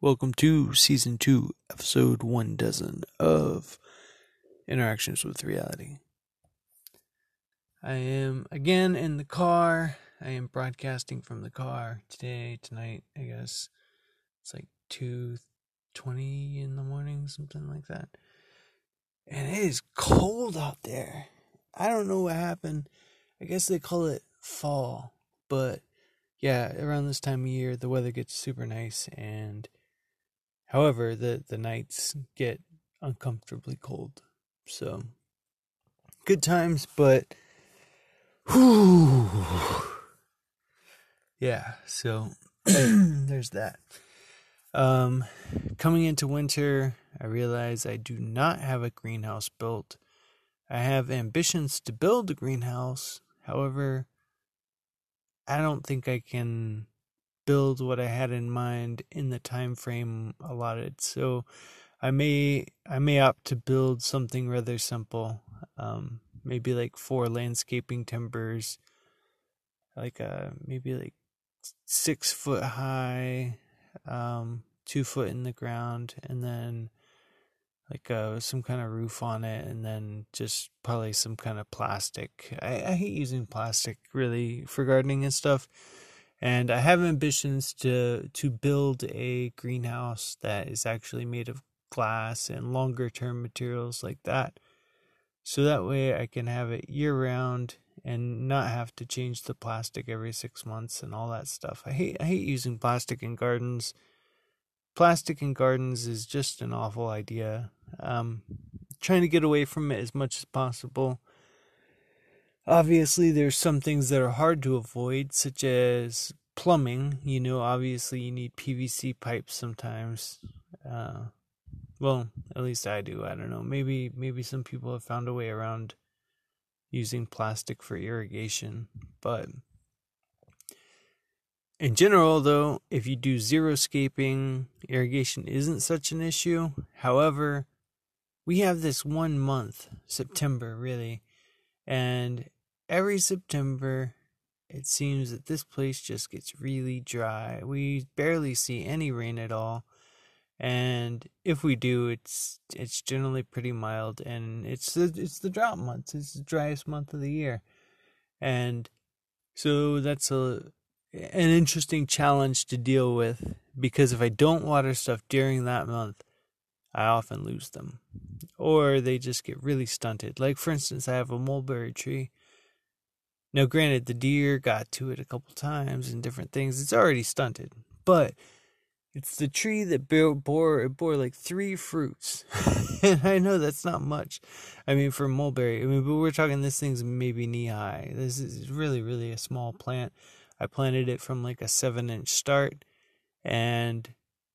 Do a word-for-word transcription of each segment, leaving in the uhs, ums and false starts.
Welcome to Season two, Episode One Dozen of Interactions with Reality. I am again in the car. I am broadcasting from the car today, tonight, I guess. It's like two twenty in the morning, something like that. And it is cold out there. I don't know what happened. I guess they call it fall. But yeah, around this time of year, the weather gets super nice and... However, the, the nights get uncomfortably cold. So, good times, but... Whew, yeah, so, there's that. Um, coming into winter, I realize I do not have a greenhouse built. I have ambitions to build a greenhouse. However, I don't think I can... build what I had in mind in the time frame allotted. So I may I may opt to build something rather simple. Um, maybe like four landscaping timbers, like uh maybe like six foot high, um, two foot in the ground, and then like uh some kind of roof on it, and then just probably some kind of plastic. I, I hate using plastic really for gardening and stuff. And I have ambitions to, to build a greenhouse that is actually made of glass and longer term materials like that. So that way I can have it year round and not have to change the plastic every six months and all that stuff. I hate I hate using plastic in gardens. Plastic in gardens is just an awful idea. Um, trying to get away from it as much as possible. Obviously, there's some things that are hard to avoid, such as plumbing. You know, obviously, you need P V C pipes sometimes. Uh, well, at least I do. I don't know. Maybe maybe some people have found a way around using plastic for irrigation. But in general, though, if you do xeriscaping, irrigation isn't such an issue. However, we have this one month, September, really, and... every September, it seems that this place just gets really dry. We barely see any rain at all. And if we do, it's it's generally pretty mild. And it's the, it's the drought month. It's the driest month of the year. And so that's a an interesting challenge to deal with. Because if I don't water stuff during that month, I often lose them. Or they just get really stunted. Like, for instance, I have a mulberry tree. Now, granted, the deer got to it a couple times and different things. It's already stunted, but it's the tree that bore it bore like three fruits, and I know that's not much. I mean, for mulberry, I mean, but we're talking this thing's maybe knee high. This is really, really a small plant. I planted it from like a seven-inch start, and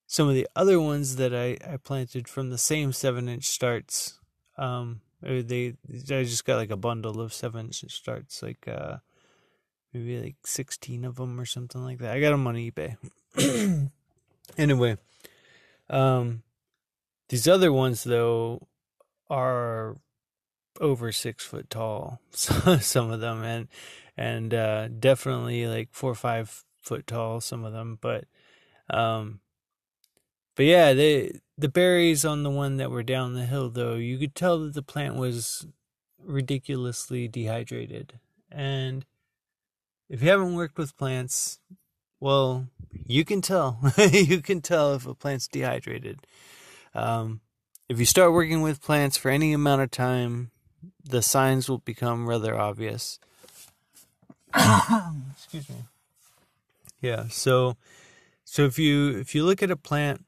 some of the other ones that I, I planted from the same seven-inch starts, um. They, I just got like a bundle of seven starts, like uh, maybe like sixteen of them or something like that. I got them on eBay. Anyway, um, these other ones though are over six foot tall. Some of them, and and uh, definitely like four or five foot tall. Some of them, but um, but yeah, they. The berries on the one that were down the hill, though, you could tell that the plant was ridiculously dehydrated. And if you haven't worked with plants, well, you can tell. You can tell if a plant's dehydrated. Um, if you start working with plants for any amount of time, the signs will become rather obvious. Excuse me. Yeah, so so if you if you look at a plant...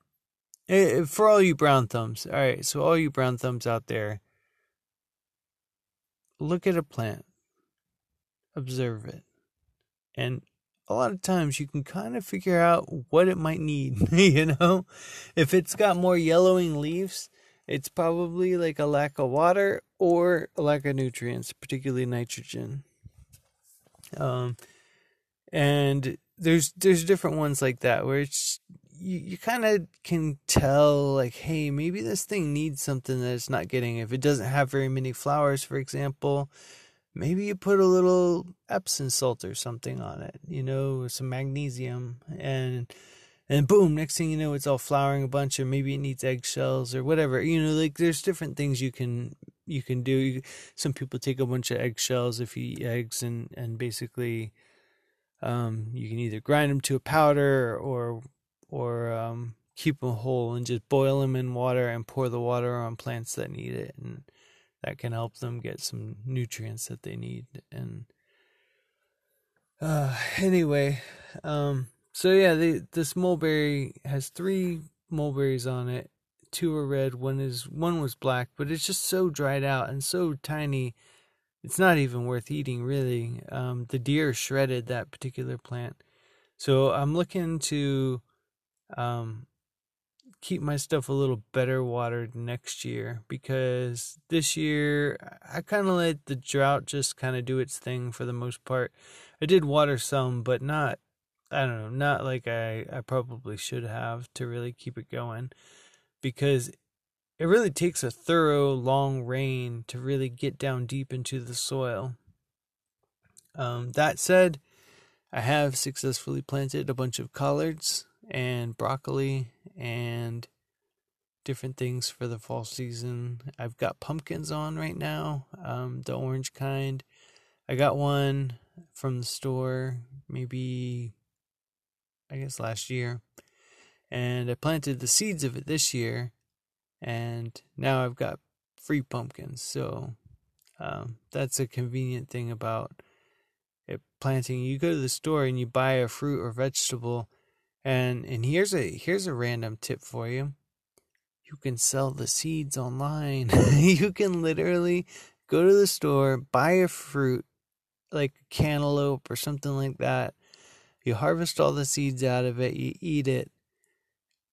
For all you brown thumbs, all right, so all you brown thumbs out there, look at a plant, observe it, and a lot of times you can kind of figure out what it might need, you know? If it's got more yellowing leaves, it's probably like a lack of water or a lack of nutrients, particularly nitrogen. Um, and there's there's different ones like that where it's... You, you kind of can tell, like, hey, maybe this thing needs something that it's not getting. If it doesn't have very many flowers, for example, maybe you put a little Epsom salt or something on it, you know, some magnesium, and and boom, next thing you know, it's all flowering a bunch, or maybe it needs eggshells or whatever. You know, like there's different things you can you can do. Some people take a bunch of eggshells if you eat eggs, and and basically, um, you can either grind them to a powder or or um, keep them whole and just boil them in water and pour the water on plants that need it, and that can help them get some nutrients that they need. And uh, anyway, um, so yeah, they, this mulberry has three mulberries on it. Two are red, one is one was black, but it's just so dried out and so tiny, it's not even worth eating, really. Um, the deer shredded that particular plant, so I'm looking to um, keep my stuff a little better watered next year, because this year I kind of let the drought just kind of do its thing for the most part. I did water some, but not, I don't know, not like I, I probably should have to really keep it going, because it really takes a thorough long rain to really get down deep into the soil. Um, that said, I have successfully planted a bunch of collards and broccoli and different things for the fall season. I've got pumpkins on right now, um, the orange kind. I got one from the store maybe, I guess, last year. And I planted the seeds of it this year, and now I've got free pumpkins. So um, that's a convenient thing about it, planting. You go to the store and you buy a fruit or vegetable. And and here's a here's a random tip for you. You can sell the seeds online. You can literally go to the store, buy a fruit, like cantaloupe or something like that. You harvest all the seeds out of it, you eat it,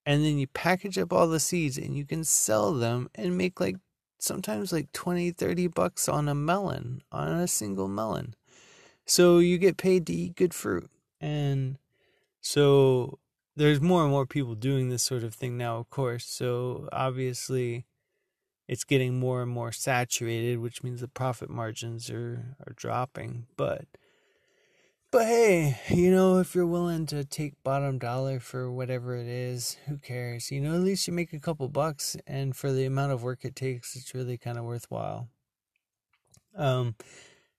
and then you package up all the seeds and you can sell them and make like sometimes like twenty, thirty bucks on a melon, on a single melon. So you get paid to eat good fruit. And so there's more and more people doing this sort of thing now, of course. So obviously it's getting more and more saturated, which means the profit margins are, are dropping. But but hey, you know, if you're willing to take bottom dollar for whatever it is, who cares? You know, at least you make a couple bucks, and for the amount of work it takes, it's really kind of worthwhile. Um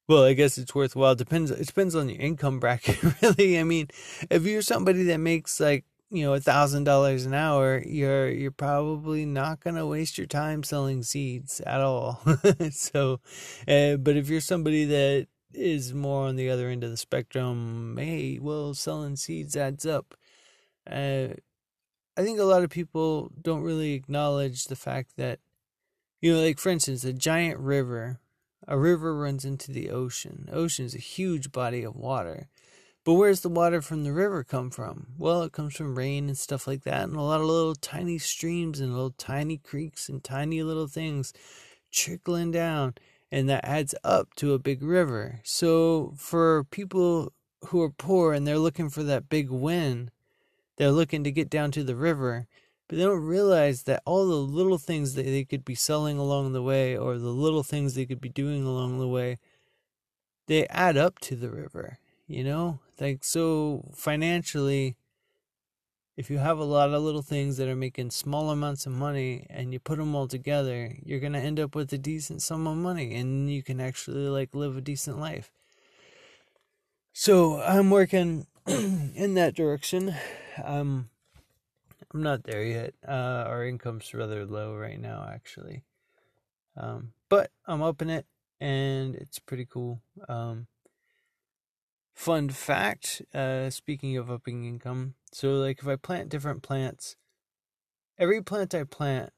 Well, I guess it's worthwhile. Depends. It depends on your income bracket, really. I mean, if you're somebody that makes like, you know, a thousand dollars an hour, you're you're probably not gonna waste your time selling seeds at all. so, uh, but if you're somebody that is more on the other end of the spectrum, hey, well, selling seeds adds up. Uh, I think a lot of people don't really acknowledge the fact that, you know, like for instance, a giant river. A river runs into the ocean. The ocean is a huge body of water. But where's the water from the river come from? Well, it comes from rain and stuff like that, and a lot of little tiny streams and little tiny creeks and tiny little things trickling down, and that adds up to a big river. So for people who are poor and they're looking for that big win, they're looking to get down to the river, but they don't realize that all the little things that they could be selling along the way, or the little things they could be doing along the way, they add up to the river, you know? Like, so financially, if you have a lot of little things that are making small amounts of money and you put them all together, you're going to end up with a decent sum of money, and you can actually, like, live a decent life. So I'm working in that direction. Um... I'm not there yet. Uh, our income's rather low right now, actually. Um, but I'm up in it, and it's pretty cool. Um, fun fact, uh, speaking of upping income, so like if I plant different plants, every plant I plant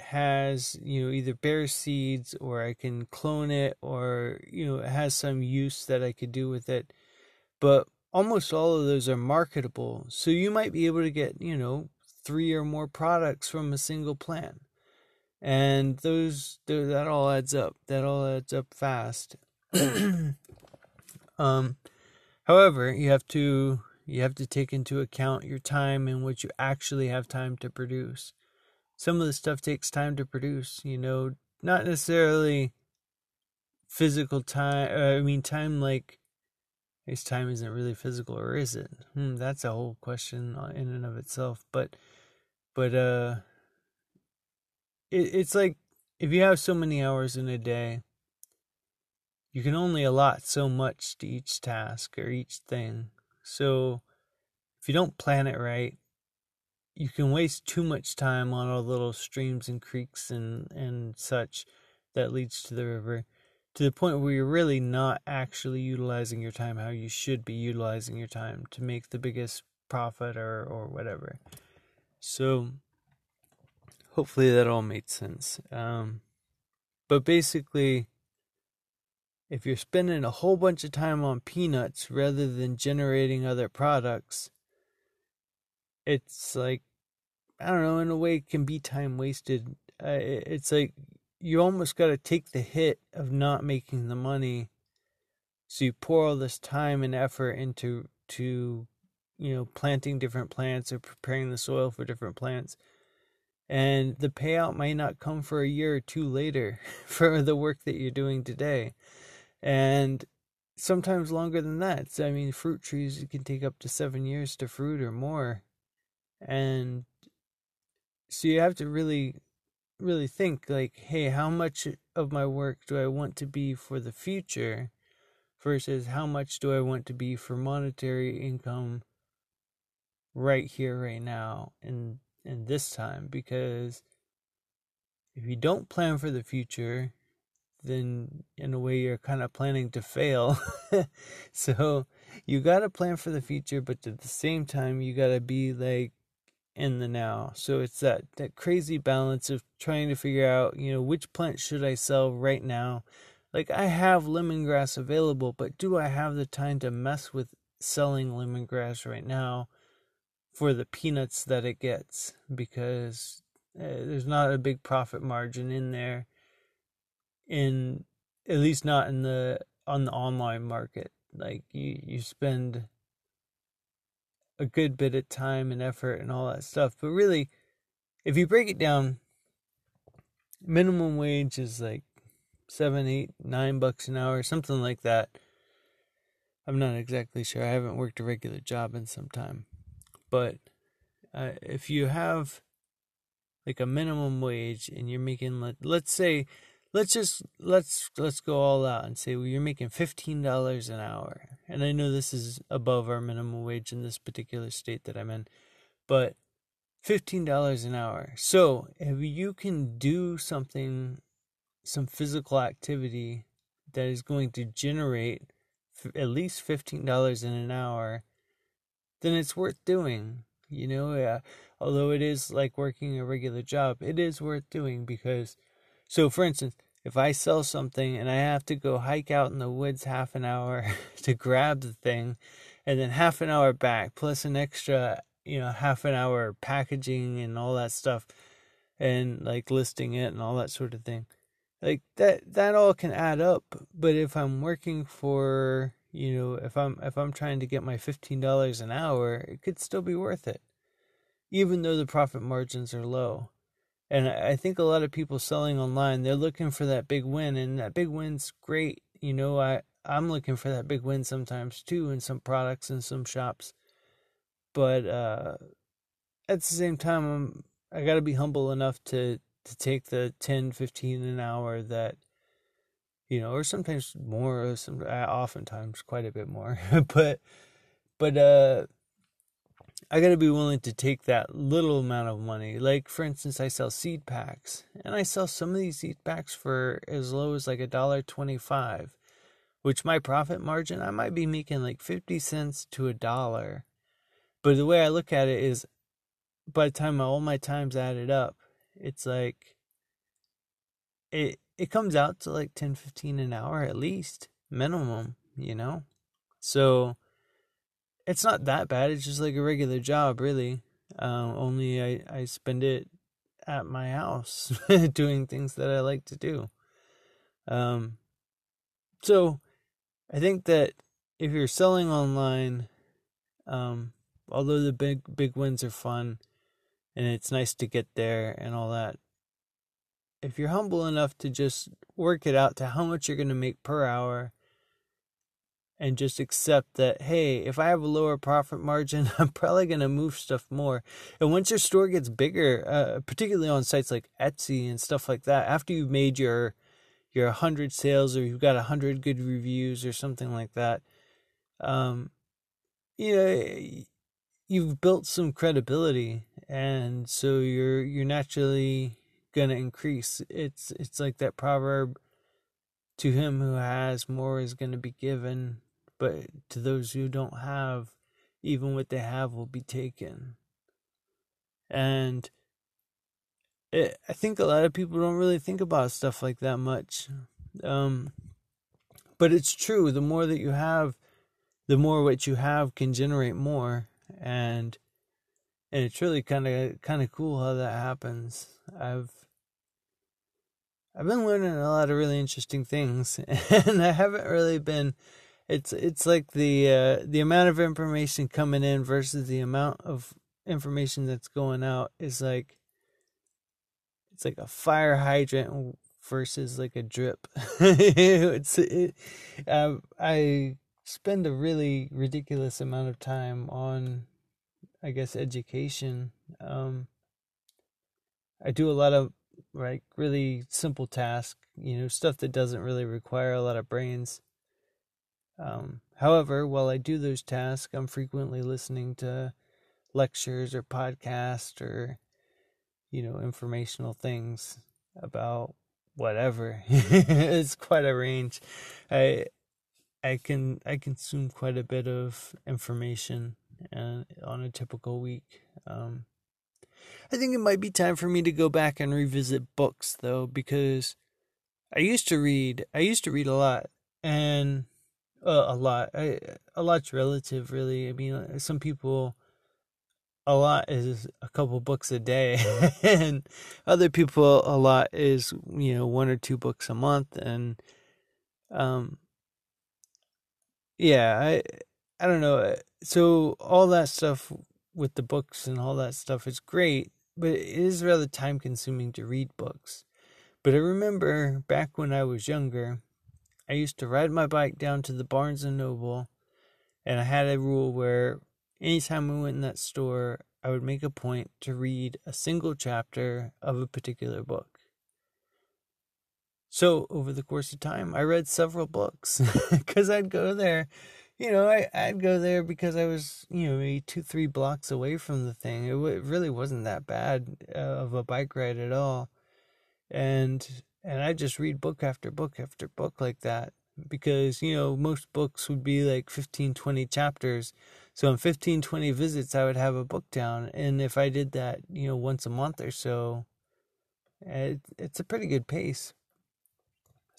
has, you know, either bare seeds, or I can clone it, or, you know, it has some use that I could do with it. But almost all of those are marketable. So you might be able to get, you know, three or more products from a single plant. And those, that all adds up. That all adds up fast. um, however, you have to, you have to take into account your time and what you actually have time to produce. Some of the stuff takes time to produce, you know, not necessarily physical time. I mean, time like, guess time isn't really physical, or is it? Hmm, that's a whole question in and of itself. But, but uh, it, it's like if you have so many hours in a day, you can only allot so much to each task or each thing. So if you don't plan it right, you can waste too much time on all the little streams and creeks and, and such that leads to the river, to the point where you're really not actually utilizing your time how you should be utilizing your time to make the biggest profit or, or whatever. So hopefully that all made sense. Um, but basically, if you're spending a whole bunch of time on peanuts rather than generating other products, it's like, I don't know, in a way it can be time wasted. Uh, it, it's like you almost got to take the hit of not making the money. So you pour all this time and effort into, to, you know, planting different plants or preparing the soil for different plants. And the payout might not come for a year or two later for the work that you're doing today. And sometimes longer than that. So, I mean, fruit trees can take up to seven years to fruit or more. And so you have to really, really think like, hey, how much of my work do I want to be for the future versus how much do I want to be for monetary income right here, right now, and, and this time? Because if you don't plan for the future, then in a way you're kind of planning to fail. So you got to plan for the future, but at the same time, you got to be like, in the now. So it's that, that crazy balance of trying to figure out, you know, which plant should I sell right now? Like, I have lemongrass available, but do I have the time to mess with selling lemongrass right now for the peanuts that it gets? Because uh, there's not a big profit margin in there, in at least not in the on the online market. Like you, you spend a good bit of time and effort and all that stuff. But really, if you break it down, minimum wage is like seven, eight, nine bucks an hour, something like that. I'm not exactly sure. I haven't worked a regular job in some time. But uh, if you have like a minimum wage and you're making, let, let's say, let's just, let's, let's go all out and say, well, you're making fifteen dollars an hour. And I know this is above our minimum wage in this particular state that I'm in, but fifteen dollars an hour. So if you can do something, some physical activity that is going to generate f- at least fifteen dollars in an hour, then it's worth doing, you know, uh, although it is like working a regular job, it is worth doing because, so for instance, if I sell something and I have to go hike out in the woods half an hour to grab the thing and then half an hour back plus an extra, you know, half an hour packaging and all that stuff and like listing it and all that sort of thing, like that, that all can add up. But if I'm working for, you know, if I'm, if I'm trying to get my fifteen dollars an hour, it could still be worth it, even though the profit margins are low. And I think a lot of people selling online, they're looking for that big win, and that big win's great. You know, I, I'm looking for that big win sometimes too in some products and some shops. But uh, at the same time, I'm, I got to be humble enough to, to take the ten, fifteen an hour that, you know, or sometimes more, or some, oftentimes quite a bit more. but, but, uh, I gotta be willing to take that little amount of money. Like, for instance, I sell seed packs, and I sell some of these seed packs for as low as like a dollar twenty-five, which my profit margin, I might be making like fifty cents to a dollar. But the way I look at it is, by the time all my time's added up, it's like, it it comes out to like ten, fifteen an hour at least, minimum, you know? So it's not that bad. It's just like a regular job, really. Um, only I, I spend it at my house doing things that I like to do. Um, so I think that if you're selling online, um, although the big, big wins are fun and it's nice to get there and all that, if you're humble enough to just work it out to how much you're going to make per hour and just accept that, hey, if I have a lower profit margin, I'm probably going to move stuff more. And once your store gets bigger, uh, particularly on sites like Etsy and stuff like that, after you've made your your one hundred sales or you've got one hundred good reviews or something like that, um, you know, you've built some credibility, and so you're you're naturally going to increase. It's it's like that proverb, to him who has, more is going to be given, but to those who don't have, even what they have will be taken. And it, I think a lot of people don't really think about stuff like that much. Um, but it's true. The more that you have, the more what you have can generate more. And and it's really kind of kind of cool how that happens. I've I've been learning a lot of really interesting things, and I haven't really been. It's it's like the uh, the amount of information coming in versus the amount of information that's going out is like it's like a fire hydrant versus like a drip. it's it, uh, I spend a really ridiculous amount of time on, I guess, education. Um, I do a lot of, like, really simple task, you know, stuff that doesn't really require a lot of brains. Um, however, while I do those tasks, I'm frequently listening to lectures or podcasts or, you know, informational things about whatever. It's quite a range. I I can I consume quite a bit of information and on a typical week. Um, I think it might be time for me to go back and revisit books, though, because I used to read. I used to read a lot, and uh, a lot. I, a lot's relative, really. I mean, some people, a lot is a couple books a day, and other people, a lot is, you know, one or two books a month, and um, yeah, I, I don't know. So all that stuff with the books and all that stuff is great, but it is rather time consuming to read books. But I remember back when I was younger, I used to ride my bike down to the Barnes and Noble, and I had a rule where anytime we went in that store, I would make a point to read a single chapter of a particular book. So over the course of time, I read several books because I'd go there. You know, I, I'd go there because I was, you know, maybe two, three blocks away from the thing. It, w- it really wasn't that bad uh, of a bike ride at all. And and I just read book after book after book like that. Because, you know, most books would be like fifteen, twenty chapters. So in fifteen, twenty visits, I would have a book down. And if I did that, you know, once a month or so, it, it's a pretty good pace.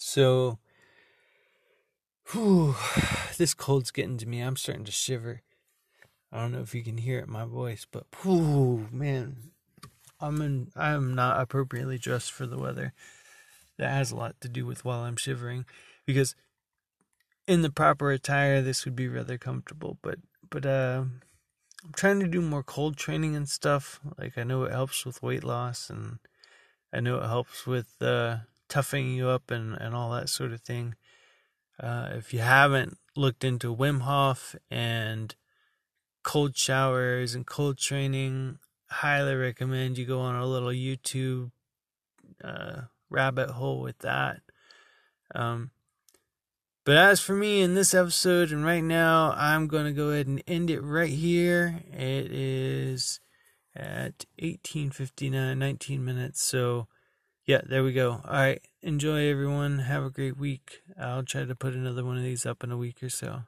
So, whew, this cold's getting to me. I'm starting to shiver. I don't know if you can hear it in my voice, but whew, man, I'm in, I'm not appropriately dressed for the weather. That has a lot to do with while I'm shivering, because in the proper attire, this would be rather comfortable. But but uh, I'm trying to do more cold training and stuff. Like, I know it helps with weight loss, and I know it helps with uh, toughing you up and, and all that sort of thing. Uh, if you haven't looked into Wim Hof and cold showers and cold training, highly recommend you go on a little YouTube uh, rabbit hole with that. Um, but as for me in this episode and right now, I'm going to go ahead and end it right here. It is at eighteen fifty-nine, nineteen minutes, so yeah, there we go. All right. Enjoy, everyone. Have a great week. I'll try to put another one of these up in a week or so.